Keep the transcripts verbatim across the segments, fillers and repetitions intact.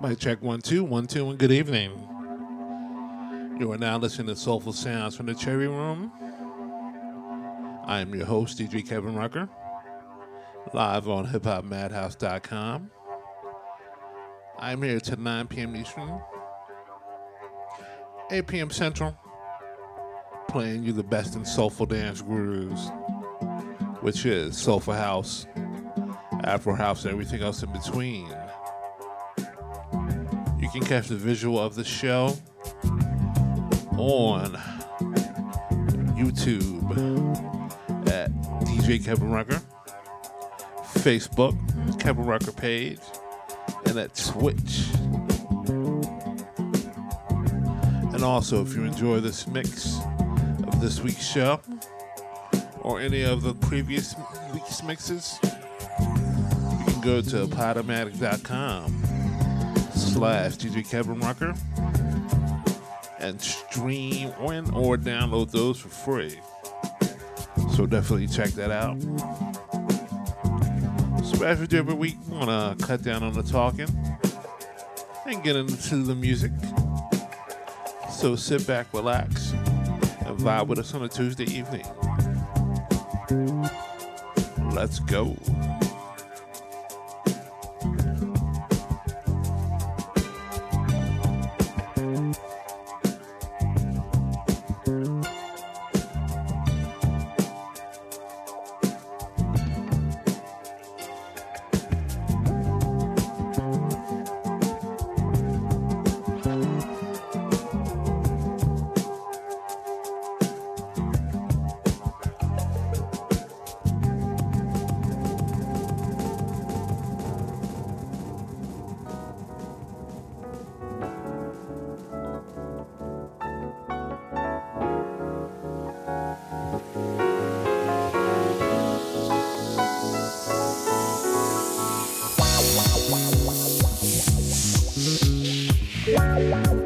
Mic check one, two, one, two, and good evening. You are now listening to Soulful Sounds from the Cherry Room. I am your host, D J Kevin Rucker, live on hip hop madhouse dot com. I am here till nine p.m. Eastern, eight p.m. Central, playing you the best in soulful dance grooves, which is soulful house, afro house, and everything else in between. You can catch the visual of the show on YouTube at D J Kevin Rucker, Facebook, Kevin Rucker page, and at Twitch. And also, if you enjoy this mix of this week's show or any of the previous week's mixes, you can go to podomatic dot com slash D J Kevin Rucker and stream on or download those for free. So definitely check that out. So as we do every week, we want to cut down on the talking and get into the music. So sit back, relax, and vibe with us on a Tuesday evening. Let's go. Wow.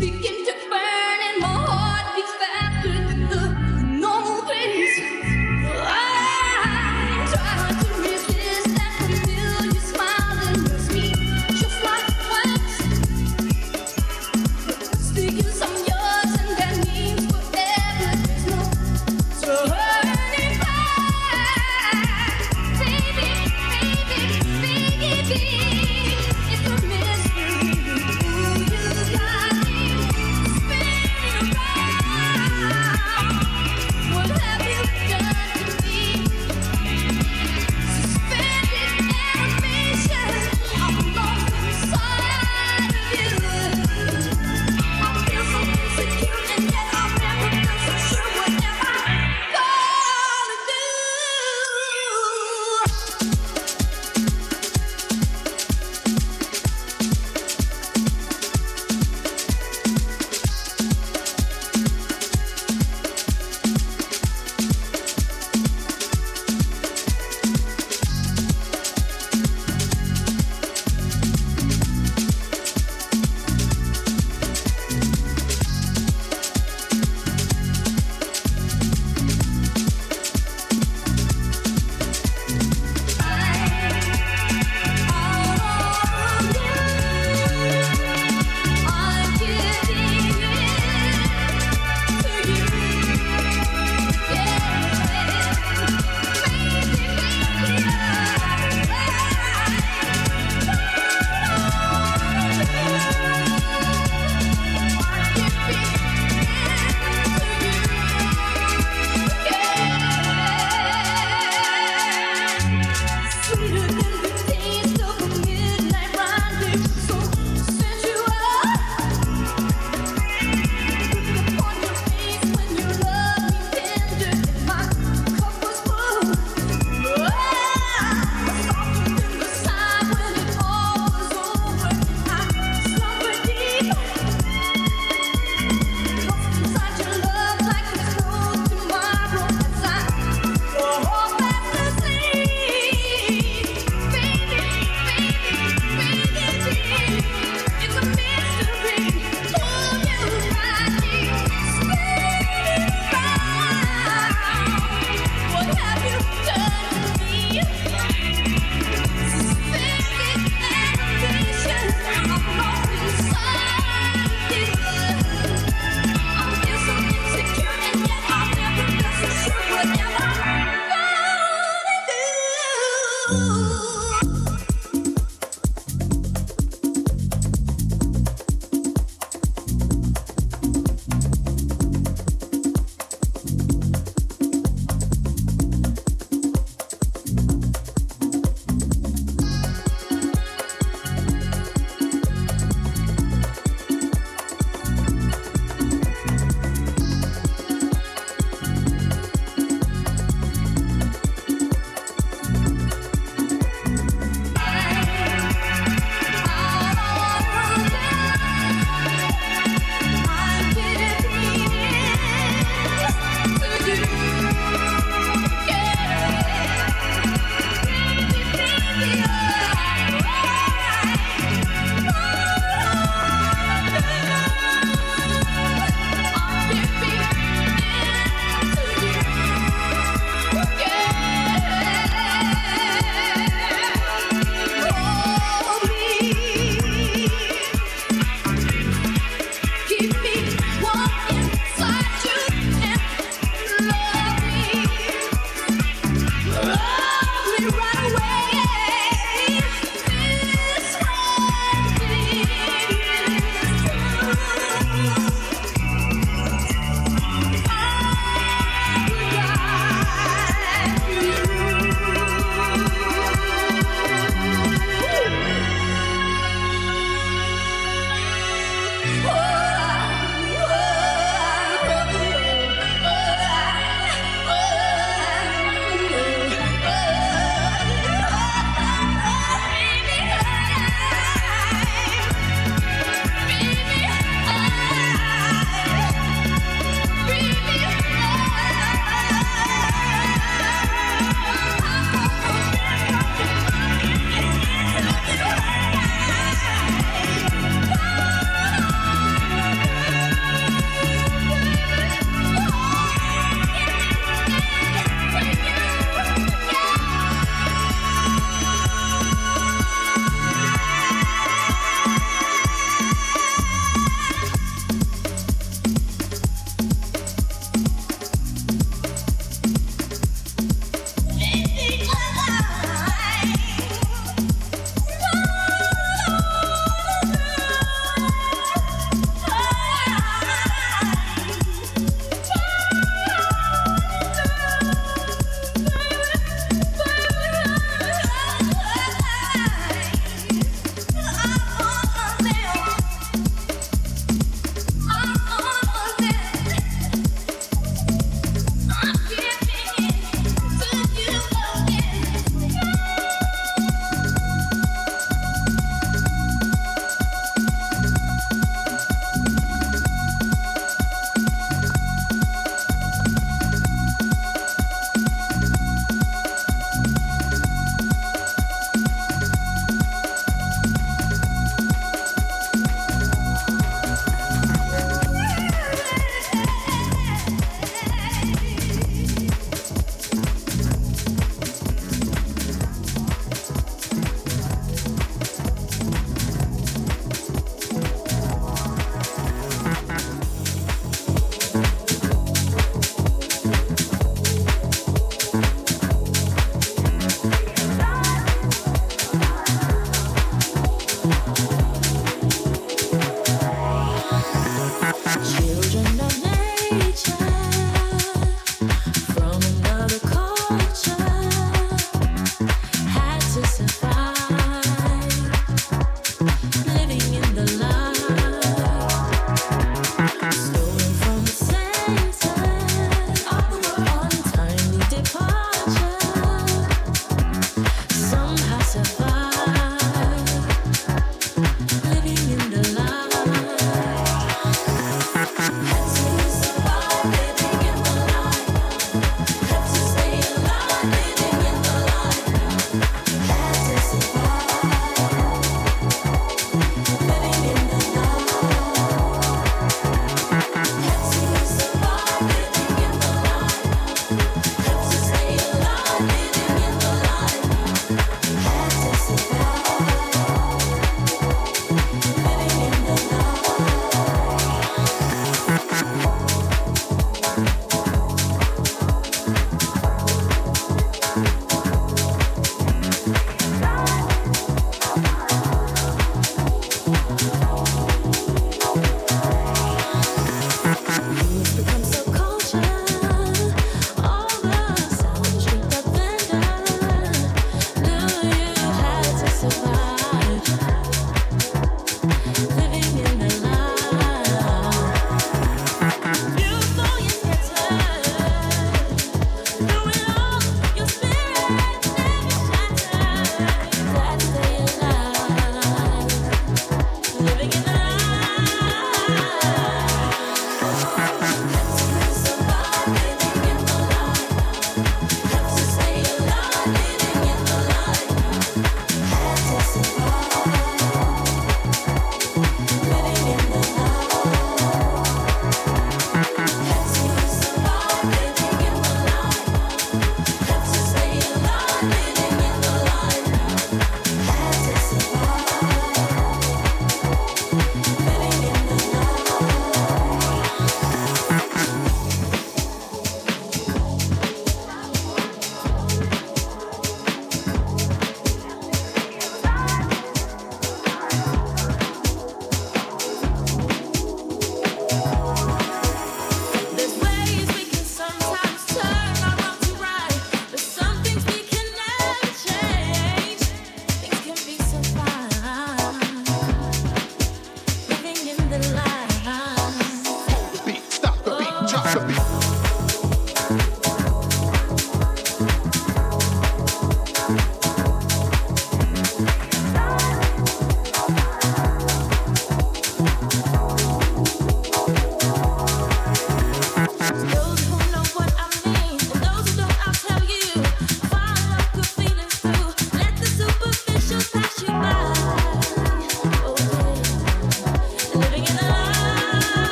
It's a mystery. Will you like me?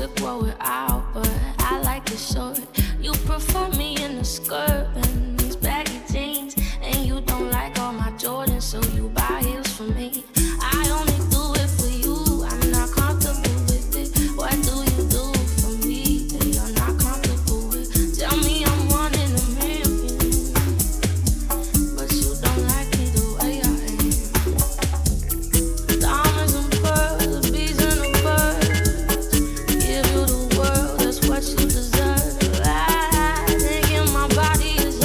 should grow it out, but I like it short. You prefer me in a skirt and these baggy jeans, and you don't like all my Jordans, so you buy heels for me. I only do it for you. I'm not comfortable with it. What do you do for me that you're not comfortable with? Tell me I'm one in a million, but you don't like me the way I am. Diamonds and pearls, the bees and the birds, give you the world, that's what you deserve. I think in my body is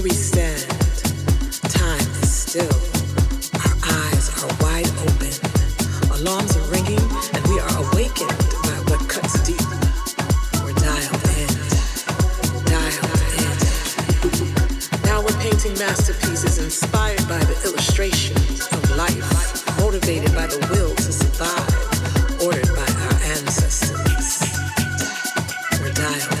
Here we stand, time is still, our eyes are wide open, alarms are ringing, and we are awakened by what cuts deep. We're dialed in, dialed in. Now we're painting masterpieces inspired by the illustrations of life, motivated by the will to survive, ordered by our ancestors. We're dialed in.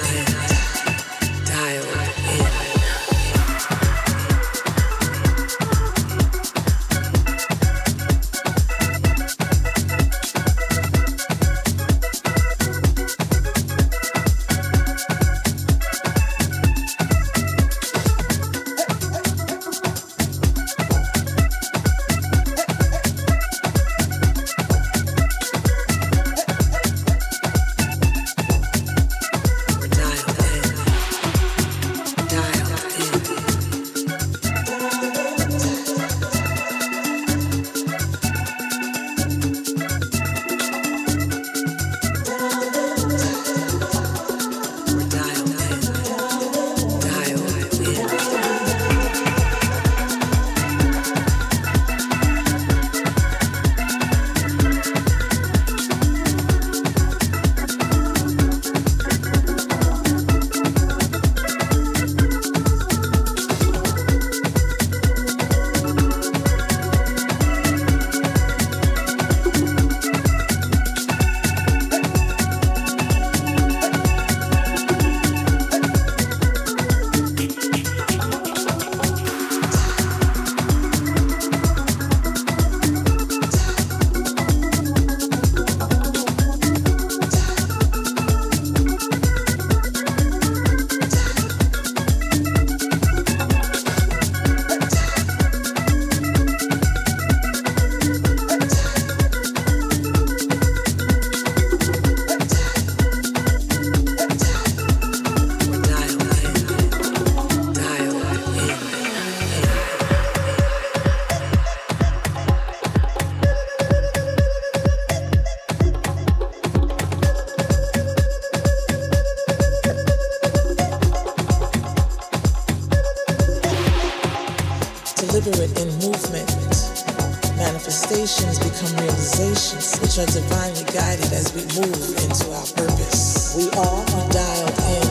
Are divinely guided as we move into our purpose. We are dialed in,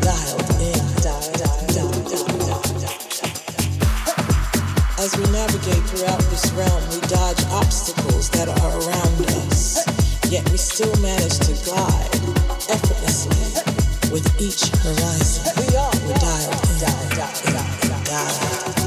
dialed in, dialed, dialed, dialed, dialed, dialed, dialed. As we navigate throughout this realm, we dodge obstacles that are around us, yet we still manage to glide effortlessly with each horizon. We are We're dialed in, dialed, dialed, dialed, dialed, dialed.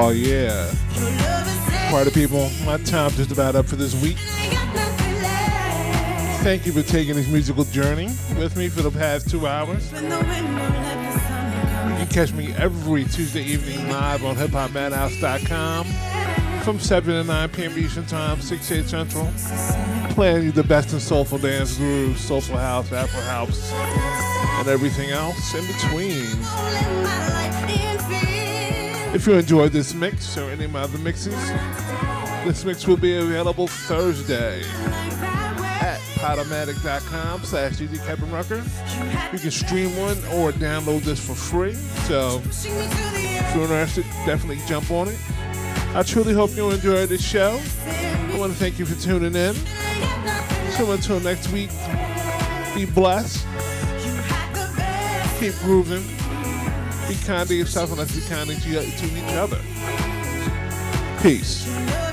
Oh yeah. Party people, my time's just about up for this week. Thank you for taking this musical journey with me for the past two hours. You can catch me every Tuesday evening live on hip hop madhouse dot com from seven to nine p.m. Eastern Time, six to eight Central. Playing you the best in soulful dance grooves, soulful house, afro house, and everything else in between. If you enjoyed this mix or any of my other mixes, this mix will be available Thursday at podomatic.com slash DJ Kevin Rucker. You can stream one or download this for free. So if you're interested, definitely jump on it. I truly hope you enjoyed this show. I want to thank you for tuning in. So until next week, be blessed. Keep grooving. Be kind to yourself and let's be kind to each other. Peace.